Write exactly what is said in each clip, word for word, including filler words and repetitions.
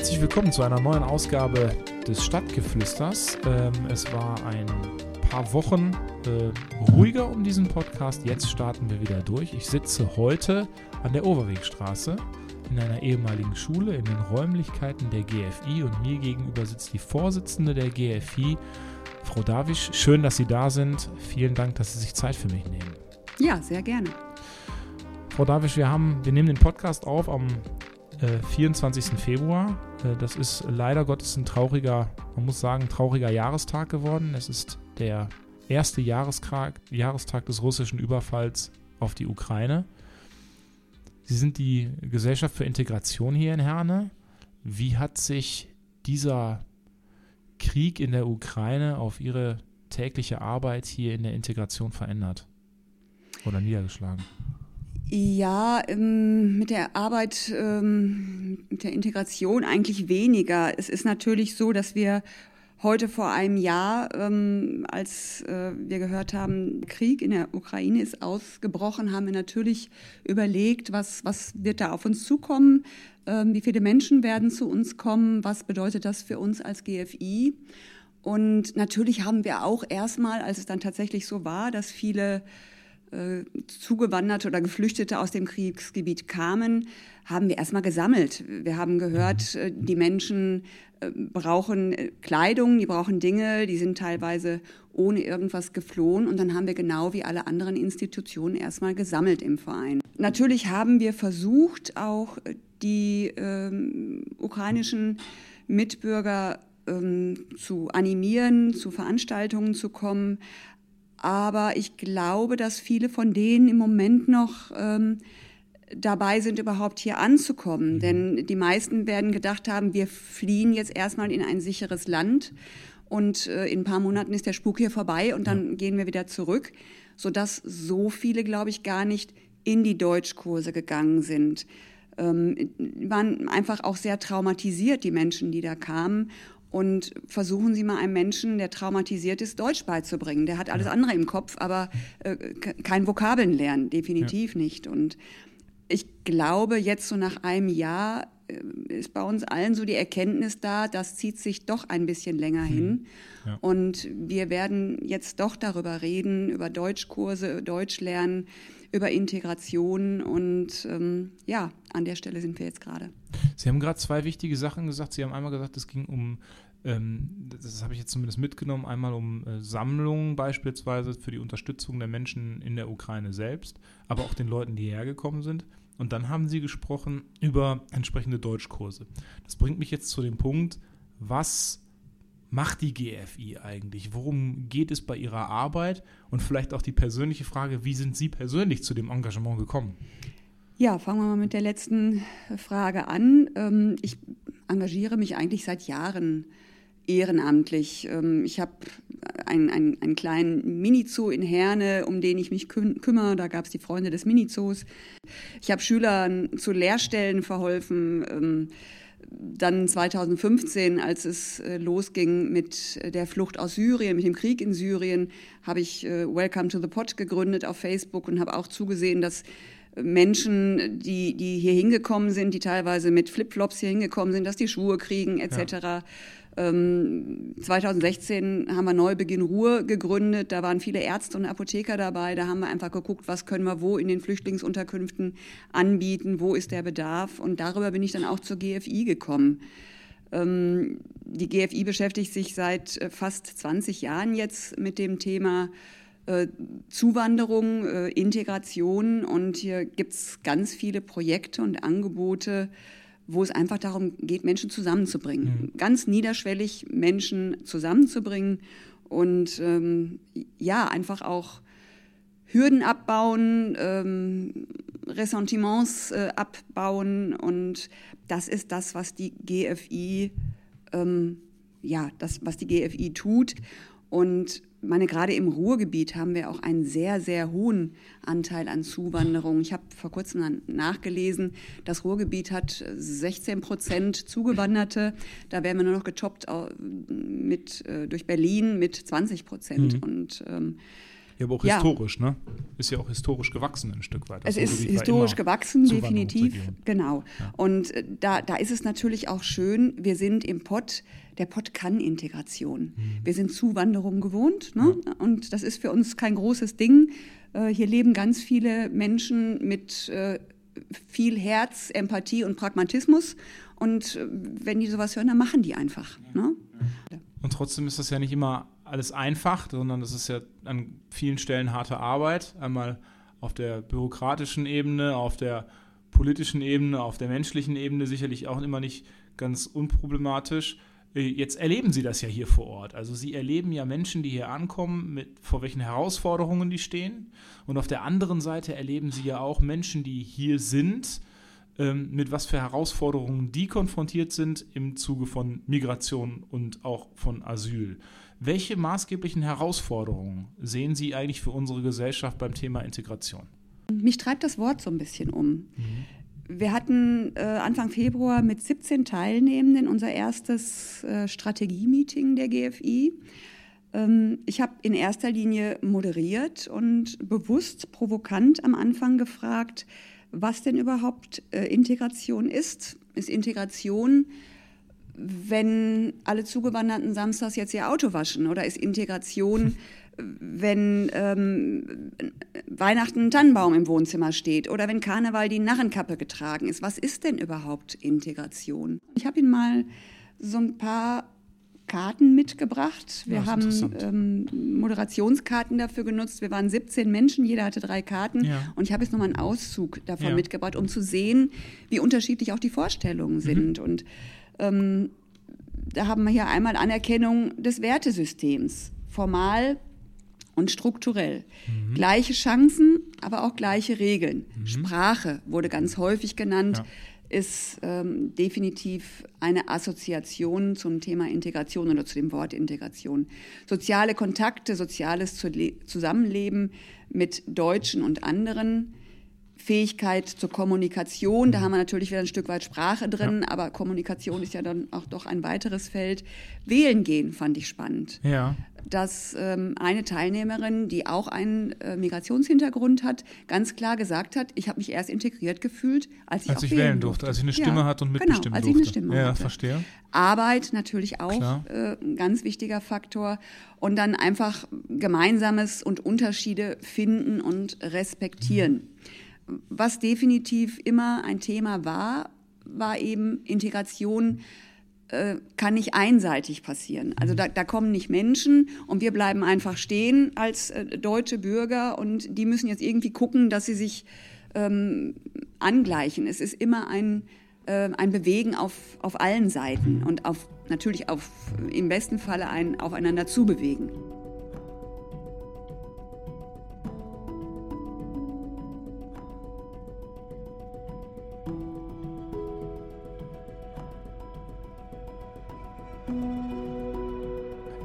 Herzlich willkommen zu einer neuen Ausgabe des Stadtgeflüsters. Ähm, es war ein paar Wochen äh, ruhiger um diesen Podcast. Jetzt starten wir wieder durch. Ich sitze heute an der Oberwegstraße in einer ehemaligen Schule in den Räumlichkeiten der G F I und mir gegenüber sitzt die Vorsitzende der G F I, Frau Dawisch. Schön, dass Sie da sind. Vielen Dank, dass Sie sich Zeit für mich nehmen. Ja, sehr gerne. Frau Dawisch, wir, haben, wir nehmen den Podcast auf am vierundzwanzigsten Februar. Das ist leider Gottes ein trauriger, man muss sagen, trauriger Jahrestag geworden. Es ist der erste Jahrestag, Jahrestag des russischen Überfalls auf die Ukraine. Sie sind die Gesellschaft für Integration hier in Herne. Wie hat sich dieser Krieg in der Ukraine auf Ihre tägliche Arbeit hier in der Integration verändert oder niedergeschlagen? Ja, ähm, mit der Arbeit, ähm, mit der Integration eigentlich weniger. Es ist natürlich so, dass wir heute vor einem Jahr, ähm, als äh, wir gehört haben, Krieg in der Ukraine ist ausgebrochen, haben wir natürlich überlegt, was, was wird da auf uns zukommen, ähm, wie viele Menschen werden zu uns kommen, was bedeutet das für uns als G F I? Und natürlich haben wir auch erstmal, als es dann tatsächlich so war, dass viele Zugewanderte oder Geflüchtete aus dem Kriegsgebiet kamen, haben wir erstmal gesammelt. Wir haben gehört, die Menschen brauchen Kleidung, die brauchen Dinge, die sind teilweise ohne irgendwas geflohen und dann haben wir genau wie alle anderen Institutionen erstmal gesammelt im Verein. Natürlich haben wir versucht, auch die ähm, ukrainischen Mitbürger ähm, zu animieren, zu Veranstaltungen zu kommen, aber ich glaube, dass viele von denen im Moment noch ähm, dabei sind, überhaupt hier anzukommen. Denn die meisten werden gedacht haben, wir fliehen jetzt erstmal in ein sicheres Land und äh, in ein paar Monaten ist der Spuk hier vorbei und dann ja. gehen wir wieder zurück, sodass so viele, glaube ich, gar nicht in die Deutschkurse gegangen sind. Ähm, waren einfach auch sehr traumatisiert, die Menschen, die da kamen. Und versuchen Sie mal einem Menschen, der traumatisiert ist, Deutsch beizubringen. Der hat alles ja. andere im Kopf, aber äh, kein Vokabeln lernen, definitiv ja. nicht. Und ich glaube, jetzt so nach einem Jahr äh, ist bei uns allen so die Erkenntnis da, das zieht sich doch ein bisschen länger mhm. hin. Ja. Und wir werden jetzt doch darüber reden, über Deutschkurse, Deutsch lernen, über Integration und ähm, ja, an der Stelle sind wir jetzt gerade. Sie haben gerade zwei wichtige Sachen gesagt. Sie haben einmal gesagt, es ging um, ähm, das habe ich jetzt zumindest mitgenommen, einmal um äh, Sammlungen beispielsweise für die Unterstützung der Menschen in der Ukraine selbst, aber auch den Leuten, die hierher gekommen sind. Und dann haben Sie gesprochen über entsprechende Deutschkurse. Das bringt mich jetzt zu dem Punkt, was macht die G F I eigentlich? Worum geht es bei Ihrer Arbeit? Und vielleicht auch die persönliche Frage, wie sind Sie persönlich zu dem Engagement gekommen? Ja, fangen wir mal mit der letzten Frage an. Ich engagiere mich eigentlich seit Jahren ehrenamtlich. Ich habe einen, einen, einen kleinen Mini-Zoo in Herne, um den ich mich küm- kümmere. Da gab es die Freunde des Mini-Zoos. Ich habe Schülern zu Lehrstellen verholfen. Dann zweitausendfünfzehn, als es losging mit der Flucht aus Syrien, mit dem Krieg in Syrien, habe ich Welcome to the Pod gegründet auf Facebook und habe auch zugesehen, dass Menschen, die, die hier hingekommen sind, die teilweise mit Flipflops hier hingekommen sind, dass die Schuhe kriegen et cetera. Ja. zweitausendsechzehn haben wir Neubeginn Ruhe gegründet, da waren viele Ärzte und Apotheker dabei, da haben wir einfach geguckt, was können wir wo in den Flüchtlingsunterkünften anbieten, wo ist der Bedarf und darüber bin ich dann auch zur G F I gekommen. Die G F I beschäftigt sich seit fast zwanzig Jahren jetzt mit dem Thema Zuwanderung, Integration und hier gibt es ganz viele Projekte und Angebote, wo es einfach darum geht, Menschen zusammenzubringen. Mhm. Ganz niederschwellig Menschen zusammenzubringen und ähm, ja, einfach auch Hürden abbauen, ähm, Ressentiments äh, abbauen und das ist das, was die G F I, ähm, ja, das, was die G F I tut. Und meine, gerade im Ruhrgebiet haben wir auch einen sehr, sehr hohen Anteil an Zuwanderung. Ich habe vor kurzem nachgelesen, das Ruhrgebiet hat sechzehn Prozent Zugewanderte. Da wären wir nur noch getoppt mit, durch Berlin mit zwanzig Prozent. Mhm. Und ähm, Ja, aber auch ja. historisch, ne? Ist ja auch historisch gewachsen ein Stück weit. Das es ist historisch gewachsen, definitiv, genau. Ja. Und da, da ist es natürlich auch schön, wir sind im Pott, der Pott kann Integration. Mhm. Wir sind Zuwanderung gewohnt, ne? Ja. Und das ist für uns kein großes Ding. Äh, hier leben ganz viele Menschen mit äh, viel Herz, Empathie und Pragmatismus. Und äh, wenn die sowas hören, dann machen die einfach. Ja. Ne? Ja. Und trotzdem ist das ja nicht immer alles einfach, sondern das ist ja an vielen Stellen harte Arbeit, einmal auf der bürokratischen Ebene, auf der politischen Ebene, auf der menschlichen Ebene sicherlich auch immer nicht ganz unproblematisch. Jetzt erleben Sie das ja hier vor Ort, also Sie erleben ja Menschen, die hier ankommen, mit, vor welchen Herausforderungen die stehen, und auf der anderen Seite erleben Sie ja auch Menschen, die hier sind, mit was für Herausforderungen die konfrontiert sind im Zuge von Migration und auch von Asyl. Welche maßgeblichen Herausforderungen sehen Sie eigentlich für unsere Gesellschaft beim Thema Integration? Mich treibt das Wort so ein bisschen um. Mhm. Wir hatten äh, Anfang Februar mit siebzehn Teilnehmenden unser erstes äh, Strategie-Meeting der G F I. Ähm, ich habe in erster Linie moderiert und bewusst provokant am Anfang gefragt, was denn überhaupt äh, Integration ist. Ist Integration, wenn alle Zugewanderten samstags jetzt ihr Auto waschen? Oder ist Integration, wenn ähm, Weihnachten ein Tannenbaum im Wohnzimmer steht? Oder wenn Karneval die Narrenkappe getragen ist? Was ist denn überhaupt Integration? Ich habe Ihnen mal so ein paar Karten mitgebracht. Wir ja, haben ähm, Moderationskarten dafür genutzt. Wir waren siebzehn Menschen, jeder hatte drei Karten. Ja. Und ich habe jetzt nochmal einen Auszug davon ja. mitgebracht, um zu sehen, wie unterschiedlich auch die Vorstellungen sind. Mhm. Und ähm, da haben wir hier einmal Anerkennung des Wertesystems, formal und strukturell. Mhm. Gleiche Chancen, aber auch gleiche Regeln. Mhm. Sprache wurde ganz häufig genannt. Ja. ist ähm, definitiv eine Assoziation zum Thema Integration oder zu dem Wort Integration. Soziale Kontakte, soziales Zusammenleben mit Deutschen und anderen, Fähigkeit zur Kommunikation, da haben wir natürlich wieder ein Stück weit Sprache drin, ja. aber Kommunikation ist ja dann auch doch ein weiteres Feld. Wählen gehen fand ich spannend. Ja. Dass ähm, eine Teilnehmerin, die auch einen äh, Migrationshintergrund hat, ganz klar gesagt hat, ich habe mich erst integriert gefühlt, als ich, als auch ich wählen, wählen durfte. Als ich eine Stimme ja, hatte und mitbestimmen genau, als durfte. Ich eine Stimme ja, hatte. Verstehe. Arbeit natürlich auch äh, ein ganz wichtiger Faktor. Und dann einfach Gemeinsames und Unterschiede finden und respektieren. Mhm. Was definitiv immer ein Thema war, war eben Integration, kann nicht einseitig passieren. Also da, da kommen nicht Menschen und wir bleiben einfach stehen als äh, deutsche Bürger und die müssen jetzt irgendwie gucken, dass sie sich ähm, angleichen. Es ist immer ein, äh, ein Bewegen auf, auf allen Seiten und auf, natürlich auf, im besten Falle ein Aufeinander zubewegen.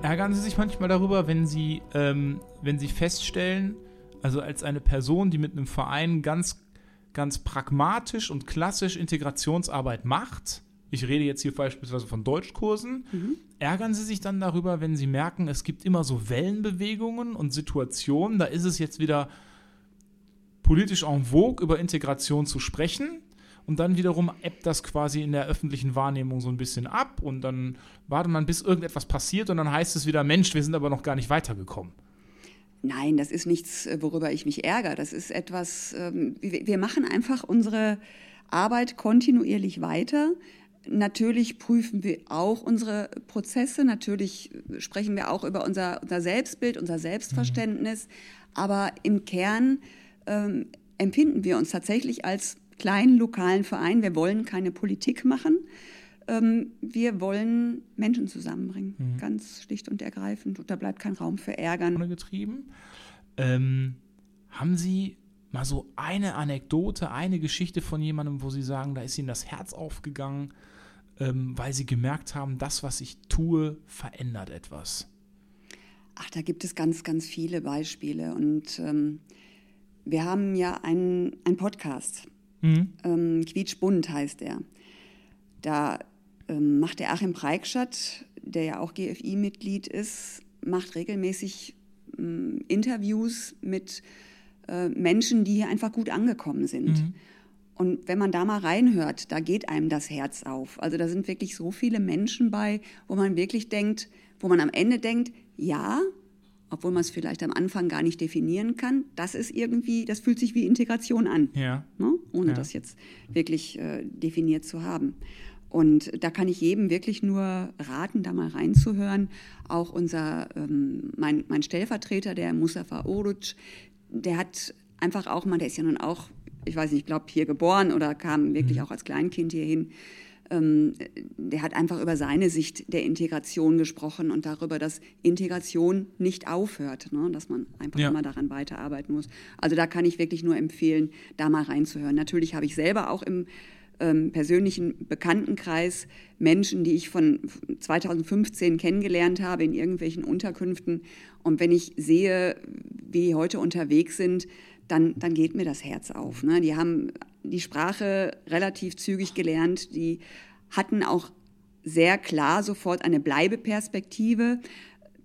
Ärgern Sie sich manchmal darüber, wenn Sie, ähm, wenn Sie feststellen, also als eine Person, die mit einem Verein ganz, ganz pragmatisch und klassisch Integrationsarbeit macht, ich rede jetzt hier beispielsweise von Deutschkursen, mhm. ärgern Sie sich dann darüber, wenn Sie merken, es gibt immer so Wellenbewegungen und Situationen, da ist es jetzt wieder politisch en vogue, über Integration zu sprechen. Und dann wiederum ebbt das quasi in der öffentlichen Wahrnehmung so ein bisschen ab und dann wartet man, bis irgendetwas passiert und dann heißt es wieder, Mensch, wir sind aber noch gar nicht weitergekommen. Nein, das ist nichts, worüber ich mich ärgere. Das ist etwas, wir machen einfach unsere Arbeit kontinuierlich weiter. Natürlich prüfen wir auch unsere Prozesse, natürlich sprechen wir auch über unser, unser Selbstbild, unser Selbstverständnis, mhm. aber im Kern ähm, empfinden wir uns tatsächlich als kleinen lokalen Verein. Wir wollen keine Politik machen. Ähm, wir wollen Menschen zusammenbringen. Mhm. Ganz schlicht und ergreifend. Und da bleibt kein Raum für Ärgern. Getrieben. Ähm, haben Sie mal so eine Anekdote, eine Geschichte von jemandem, wo Sie sagen, da ist Ihnen das Herz aufgegangen, ähm, weil Sie gemerkt haben, das, was ich tue, verändert etwas? Ach, da gibt es ganz, ganz viele Beispiele. Und ähm, wir haben ja einen, einen Podcast. Mhm. Ähm, quietschbunt heißt er. Da ähm, macht der Achim Preikschatt, der ja auch G F I-Mitglied ist, macht regelmäßig ähm, Interviews mit äh, Menschen, die hier einfach gut angekommen sind. Mhm. Und wenn man da mal reinhört, da geht einem das Herz auf. Also da sind wirklich so viele Menschen bei, wo man wirklich denkt, wo man am Ende denkt, ja, obwohl man es vielleicht am Anfang gar nicht definieren kann, das ist irgendwie, das fühlt sich wie Integration an, ja. ne? ohne ja. das jetzt wirklich äh, definiert zu haben. Und da kann ich jedem wirklich nur raten, da mal reinzuhören. Auch unser, ähm, mein, mein Stellvertreter, der Mustafa Oruç, der hat einfach auch mal, der ist ja nun auch, ich weiß nicht, ich glaube hier geboren oder kam wirklich mhm. auch als Kleinkind hierhin, ähm, der hat einfach über seine Sicht der Integration gesprochen und darüber, dass Integration nicht aufhört, ne? dass man einfach ja. immer daran weiterarbeiten muss. Also da kann ich wirklich nur empfehlen, da mal reinzuhören. Natürlich habe ich selber auch im Ähm, persönlichen Bekanntenkreis Menschen, die ich von zweitausendfünfzehn kennengelernt habe in irgendwelchen Unterkünften. Und wenn ich sehe, wie die heute unterwegs sind, dann, dann geht mir das Herz auf. Ne? Die haben die Sprache relativ zügig gelernt. Die hatten auch sehr klar sofort eine Bleibeperspektive.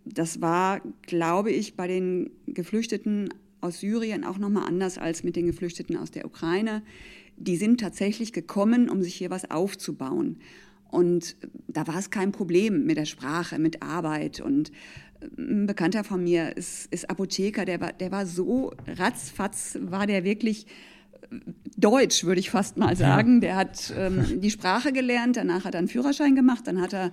Das war, glaube ich, bei den Geflüchteten aus Syrien auch nochmal anders als mit den Geflüchteten aus der Ukraine. Die sind tatsächlich gekommen, um sich hier was aufzubauen. Und da war es kein Problem mit der Sprache, mit Arbeit. Und ein Bekannter von mir ist, ist Apotheker, der war, der war so ratzfatz, war der wirklich deutsch, würde ich fast mal sagen. Ja. Der hat ähm, die Sprache gelernt, danach hat er einen Führerschein gemacht, dann hat er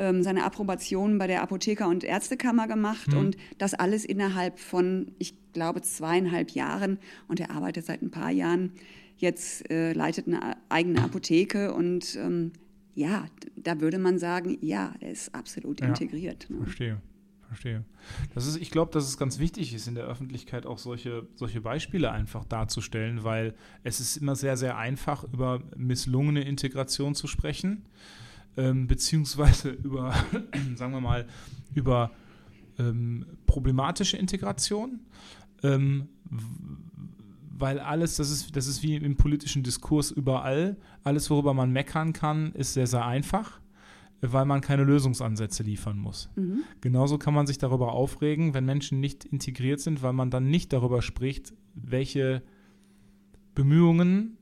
ähm, seine Approbation bei der Apotheker- und Ärztekammer gemacht. Mhm. Und das alles innerhalb von, ich glaube, zweieinhalb Jahren. Und er arbeitet seit ein paar Jahren. Jetzt äh, leitet eine eigene Apotheke und ähm, ja, da würde man sagen, ja, er ist absolut ja, integriert. Ne? Verstehe, verstehe. Das ist, ich glaube, dass es ganz wichtig ist, in der Öffentlichkeit auch solche, solche Beispiele einfach darzustellen, weil es ist immer sehr, sehr einfach, über misslungene Integration zu sprechen, ähm, beziehungsweise über, sagen wir mal, über ähm, problematische Integration, ähm, weil alles, das ist, das ist wie im politischen Diskurs überall, alles, worüber man meckern kann, ist sehr, sehr einfach, weil man keine Lösungsansätze liefern muss. Mhm. Genauso kann man sich darüber aufregen, wenn Menschen nicht integriert sind, weil man dann nicht darüber spricht, welche Bemühungen,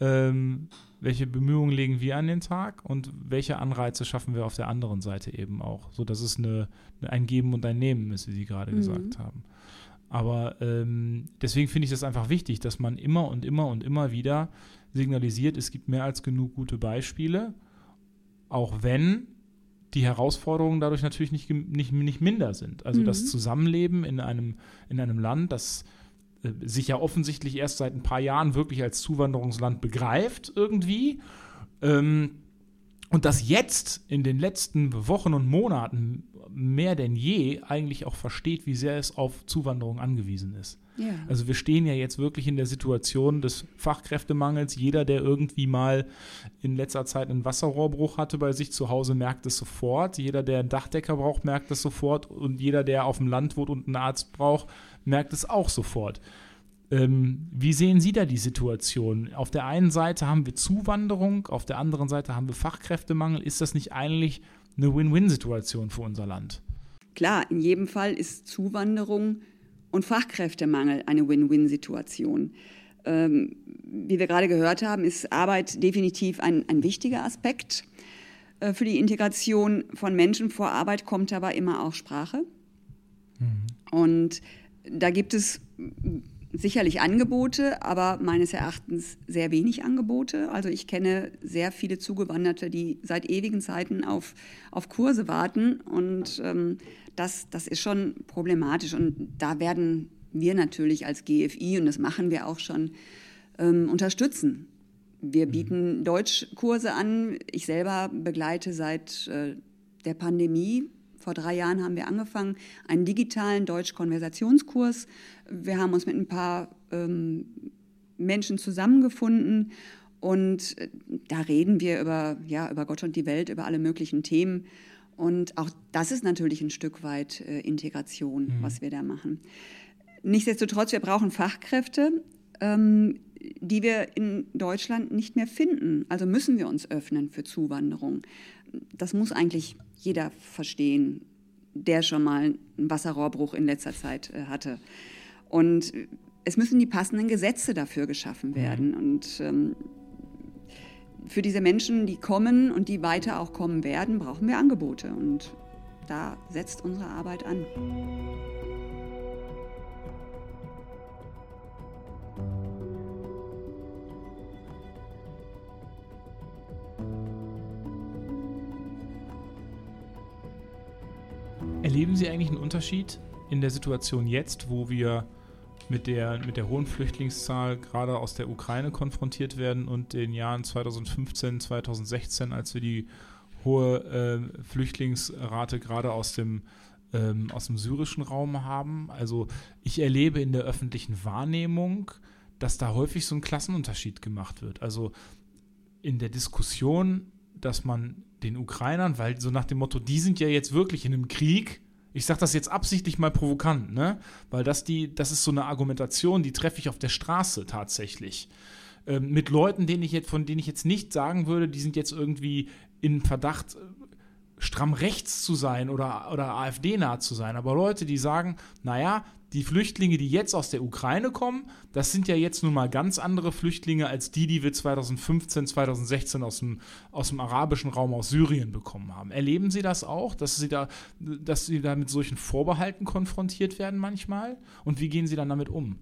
ähm, welche Bemühungen legen wir an den Tag und welche Anreize schaffen wir auf der anderen Seite eben auch, sodass es eine, ein Geben und ein Nehmen ist, wie Sie gerade mhm. gesagt haben. Aber ähm, deswegen finde ich das einfach wichtig, dass man immer und immer und immer wieder signalisiert, es gibt mehr als genug gute Beispiele, auch wenn die Herausforderungen dadurch natürlich nicht, nicht, nicht minder sind. Also mhm. das Zusammenleben in einem, in einem Land, das äh, sich ja offensichtlich erst seit ein paar Jahren wirklich als Zuwanderungsland begreift irgendwie ähm, und das jetzt in den letzten Wochen und Monaten mehr denn je eigentlich auch versteht, wie sehr es auf Zuwanderung angewiesen ist. Ja. Also wir stehen ja jetzt wirklich in der Situation des Fachkräftemangels. Jeder, der irgendwie mal in letzter Zeit einen Wasserrohrbruch hatte bei sich zu Hause, merkt es sofort. Jeder, der einen Dachdecker braucht, merkt es sofort. Und jeder, der auf dem Land wohnt und einen Arzt braucht, merkt es auch sofort. Ähm, wie sehen Sie da die Situation? Auf der einen Seite haben wir Zuwanderung, auf der anderen Seite haben wir Fachkräftemangel. Ist das nicht eigentlich eine Win-Win-Situation für unser Land? Klar, in jedem Fall ist Zuwanderung und Fachkräftemangel eine Win-Win-Situation. Ähm, wie wir gerade gehört haben, ist Arbeit definitiv ein, ein wichtiger Aspekt äh, für die Integration von Menschen. Vor Arbeit kommt aber immer auch Sprache. Mhm. Und da gibt es sicherlich Angebote, aber meines Erachtens sehr wenig Angebote. Also ich kenne sehr viele Zugewanderte, die seit ewigen Zeiten auf, auf Kurse warten. Und ähm, das, das ist schon problematisch. Und da werden wir natürlich als G F I, und das machen wir auch schon, ähm, unterstützen. Wir bieten Deutschkurse an. Ich selber begleite seit äh, der Pandemie. Vor drei Jahren haben wir angefangen, einen digitalen Deutsch-Konversationskurs. Wir haben uns mit ein paar ähm, Menschen zusammengefunden und da reden wir über, ja, über Gott und die Welt, über alle möglichen Themen. Und auch das ist natürlich ein Stück weit äh, Integration, mhm. was wir da machen. Nichtsdestotrotz, wir brauchen Fachkräfte, ähm, die wir in Deutschland nicht mehr finden. Also müssen wir uns öffnen für Zuwanderung. Das muss eigentlich jeder verstehen, der schon mal einen Wasserrohrbruch in letzter Zeit äh, hatte. Und es müssen die passenden Gesetze dafür geschaffen werden. Und ähm, für diese Menschen, die kommen und die weiter auch kommen werden, brauchen wir Angebote. Und da setzt unsere Arbeit an. Erleben Sie eigentlich einen Unterschied in der Situation jetzt, wo wir mit der, mit der hohen Flüchtlingszahl gerade aus der Ukraine konfrontiert werden und den Jahren zweitausendfünfzehn, zweitausendsechzehn, als wir die hohe äh, Flüchtlingsrate gerade aus dem, ähm, aus dem syrischen Raum haben? Also ich erlebe in der öffentlichen Wahrnehmung, dass da häufig so ein Klassenunterschied gemacht wird. Also in der Diskussion, dass man den Ukrainern, weil so nach dem Motto, die sind ja jetzt wirklich in einem Krieg. Ich sage das jetzt absichtlich mal provokant, ne? Weil das die, das ist so eine Argumentation, die treffe ich auf der Straße tatsächlich. Ähm, mit Leuten, denen ich jetzt, von denen ich jetzt nicht sagen würde, die sind jetzt irgendwie in Verdacht, stramm rechts zu sein oder, oder AfD-nah zu sein. Aber Leute, die sagen, naja, die Flüchtlinge, die jetzt aus der Ukraine kommen, das sind ja jetzt nun mal ganz andere Flüchtlinge als die, die wir zweitausendfünfzehn, zweitausendsechzehn aus dem, aus dem arabischen Raum, aus Syrien bekommen haben. Erleben Sie das auch, dass Sie da, dass Sie da mit solchen Vorbehalten konfrontiert werden manchmal? Und wie gehen Sie dann damit um?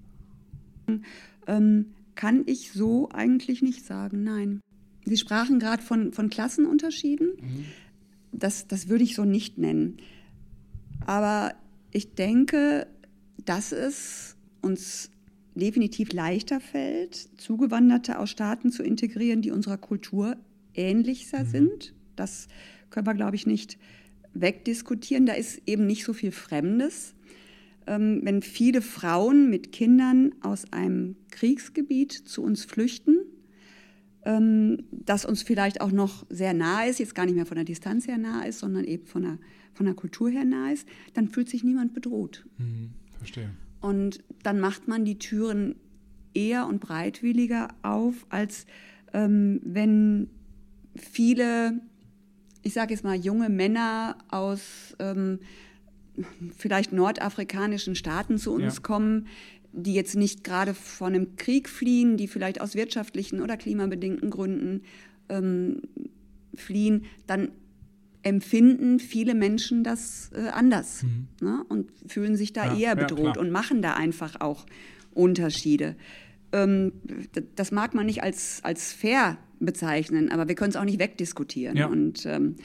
Ähm, kann ich so eigentlich nicht sagen, nein. Sie sprachen gerade von, von Klassenunterschieden. Mhm. Das, das würde ich so nicht nennen. Aber ich denke, dass es uns definitiv leichter fällt, Zugewanderte aus Staaten zu integrieren, die unserer Kultur ähnlicher mhm. sind. Das können wir, glaube ich, nicht wegdiskutieren. Da ist eben nicht so viel Fremdes. Ähm, wenn viele Frauen mit Kindern aus einem Kriegsgebiet zu uns flüchten, ähm, das uns vielleicht auch noch sehr nah ist, jetzt gar nicht mehr von der Distanz her nah ist, sondern eben von der, von der Kultur her nah ist, dann fühlt sich niemand bedroht. Mhm. Verstehe. Und dann macht man die Türen eher und bereitwilliger auf, als ähm, wenn viele, ich sage jetzt mal, junge Männer aus ähm, vielleicht nordafrikanischen Staaten zu uns ja. kommen, die jetzt nicht gerade von einem Krieg fliehen, die vielleicht aus wirtschaftlichen oder klimabedingten Gründen ähm, fliehen, dann empfinden viele Menschen das äh, anders mhm. ne? und fühlen sich da ja, eher bedroht ja, und machen da einfach auch Unterschiede. Ähm, d- das mag man nicht als, als fair bezeichnen, aber wir können es auch nicht wegdiskutieren. Ja. Und ähm,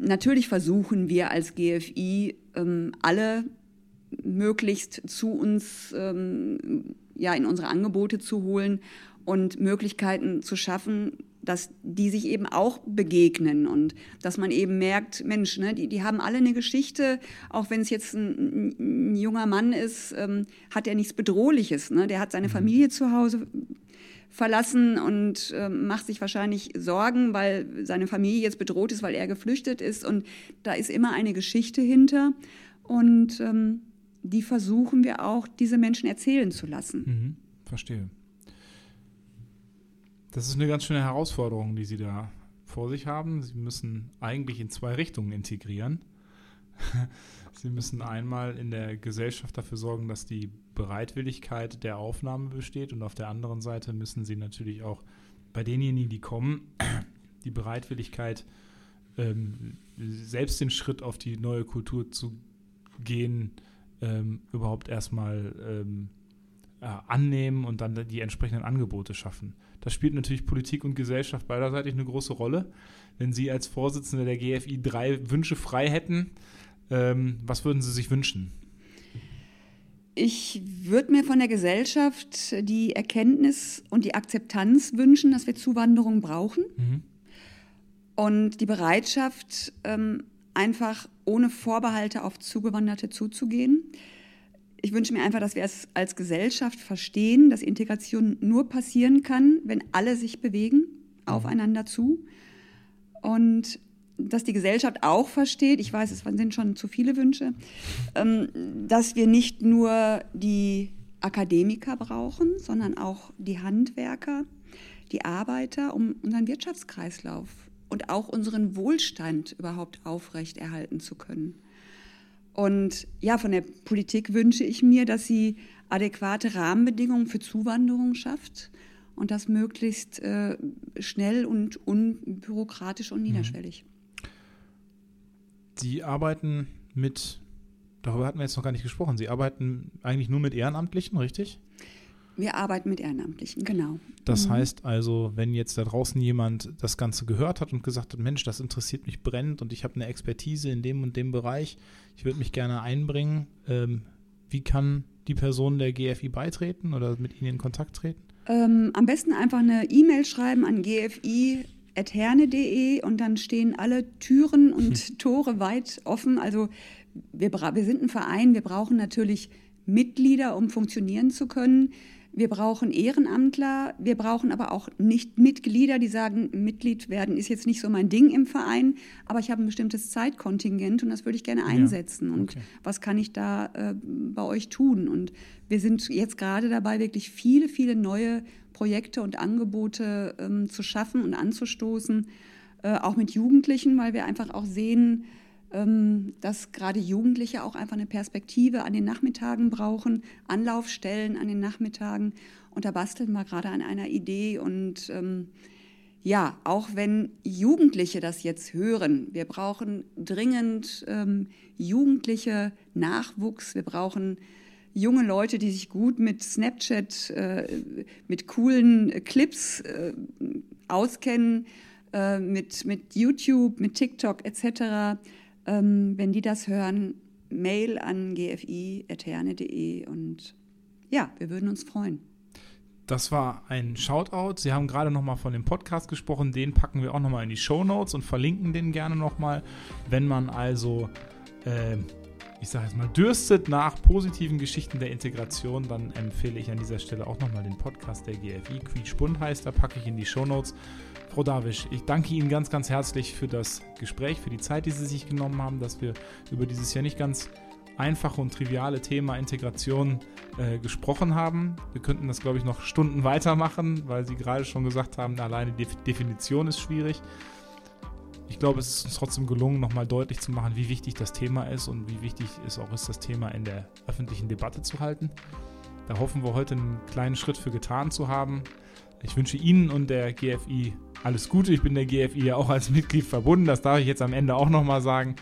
natürlich versuchen wir als G F I ähm, alle möglichst zu uns ähm, ja, in unsere Angebote zu holen und Möglichkeiten zu schaffen, dass die sich eben auch begegnen und dass man eben merkt, Mensch, ne, die, die haben alle eine Geschichte, auch wenn es jetzt ein, ein junger Mann ist, ähm, hat er nichts Bedrohliches. Ne? Der hat seine Familie zu Hause verlassen und ähm, macht sich wahrscheinlich Sorgen, weil seine Familie jetzt bedroht ist, weil er geflüchtet ist. Und da ist immer eine Geschichte hinter und ähm, die versuchen wir auch, diese Menschen erzählen zu lassen. Mhm, verstehe. Das ist eine ganz schöne Herausforderung, die Sie da vor sich haben. Sie müssen eigentlich in zwei Richtungen integrieren. Sie müssen einmal in der Gesellschaft dafür sorgen, dass die Bereitwilligkeit der Aufnahme besteht. Und auf der anderen Seite müssen Sie natürlich auch bei denjenigen, die kommen, die Bereitwilligkeit, ähm, selbst den Schritt auf die neue Kultur zu gehen, ähm, überhaupt erstmal ähm, äh, annehmen und dann die entsprechenden Angebote schaffen. Da spielt natürlich Politik und Gesellschaft beiderseitig eine große Rolle. Wenn Sie als Vorsitzende der G F I drei Wünsche frei hätten, ähm, was würden Sie sich wünschen? Ich würde mir von der Gesellschaft die Erkenntnis und die Akzeptanz wünschen, dass wir Zuwanderung brauchen. Mhm. Und die Bereitschaft, ähm, einfach ohne Vorbehalte auf Zugewanderte zuzugehen. Ich wünsche mir einfach, dass wir es als Gesellschaft verstehen, dass Integration nur passieren kann, wenn alle sich bewegen, aufeinander zu. Und dass die Gesellschaft auch versteht, ich weiß, es sind schon zu viele Wünsche, dass wir nicht nur die Akademiker brauchen, sondern auch die Handwerker, die Arbeiter, um unseren Wirtschaftskreislauf und auch unseren Wohlstand überhaupt aufrechterhalten zu können. Und ja, von der Politik wünsche ich mir, dass sie adäquate Rahmenbedingungen für Zuwanderung schafft und das möglichst äh, schnell und unbürokratisch und niederschwellig. Sie arbeiten mit, darüber hatten wir jetzt noch gar nicht gesprochen, Sie arbeiten eigentlich nur mit Ehrenamtlichen, richtig? Wir arbeiten mit Ehrenamtlichen, genau. Das mhm. heißt also, wenn jetzt da draußen jemand das Ganze gehört hat und gesagt hat, Mensch, das interessiert mich brennend und ich habe eine Expertise in dem und dem Bereich, ich würde mich gerne einbringen, ähm, wie kann die Person der G F I beitreten oder mit Ihnen in Kontakt treten? Ähm, am besten einfach eine E-Mail schreiben an g f i at herne punkt d e und dann stehen alle Türen und hm. Tore weit offen. Also wir, bra- wir sind ein Verein, wir brauchen natürlich Mitglieder, um funktionieren zu können. Wir brauchen Ehrenamtler, wir brauchen aber auch Nicht-Mitglieder, die sagen, Mitglied werden ist jetzt nicht so mein Ding im Verein, aber ich habe ein bestimmtes Zeitkontingent und das würde ich gerne einsetzen. Ja, okay. Und was kann ich da äh, bei euch tun? Und wir sind jetzt gerade dabei, wirklich viele, viele neue Projekte und Angebote ähm, zu schaffen und anzustoßen, äh, auch mit Jugendlichen, weil wir einfach auch sehen, dass gerade Jugendliche auch einfach eine Perspektive an den Nachmittagen brauchen, Anlaufstellen an den Nachmittagen. Und da basteln wir gerade an einer Idee. Und ähm, ja, auch wenn Jugendliche das jetzt hören, wir brauchen dringend ähm, Jugendliche, Nachwuchs, wir brauchen junge Leute, die sich gut mit Snapchat, äh, mit coolen äh, Clips äh, auskennen, äh, mit, mit YouTube, mit TikTok et cetera, wenn die das hören, Mail an g f i at herne punkt d e und ja, wir würden uns freuen. Das war ein Shoutout. Sie haben gerade nochmal von dem Podcast gesprochen, den packen wir auch nochmal in die Shownotes und verlinken den gerne nochmal. Wenn man also, äh, ich sage jetzt mal, dürstet nach positiven Geschichten der Integration, dann empfehle ich an dieser Stelle auch nochmal den Podcast der G F I, quietschbunt heißt, da packe ich in die Shownotes. Frau Dawisch, ich danke Ihnen ganz, ganz herzlich für das Gespräch, für die Zeit, die Sie sich genommen haben, dass wir über dieses ja nicht ganz einfache und triviale Thema Integration äh, gesprochen haben. Wir könnten das, glaube ich, noch Stunden weitermachen, weil Sie gerade schon gesagt haben, alleine die Definition ist schwierig. Ich glaube, es ist uns trotzdem gelungen, nochmal deutlich zu machen, wie wichtig das Thema ist und wie wichtig es auch ist, das Thema in der öffentlichen Debatte zu halten. Da hoffen wir heute einen kleinen Schritt für getan zu haben. Ich wünsche Ihnen und der G F I alles Gute. Ich bin der G F I ja auch als Mitglied verbunden. Das darf ich jetzt am Ende auch nochmal sagen.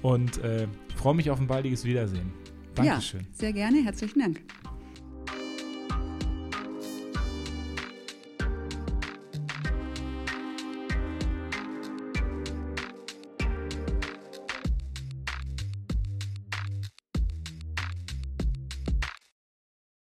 Und äh, freue mich auf ein baldiges Wiedersehen. Dankeschön. Ja, sehr gerne. Herzlichen Dank.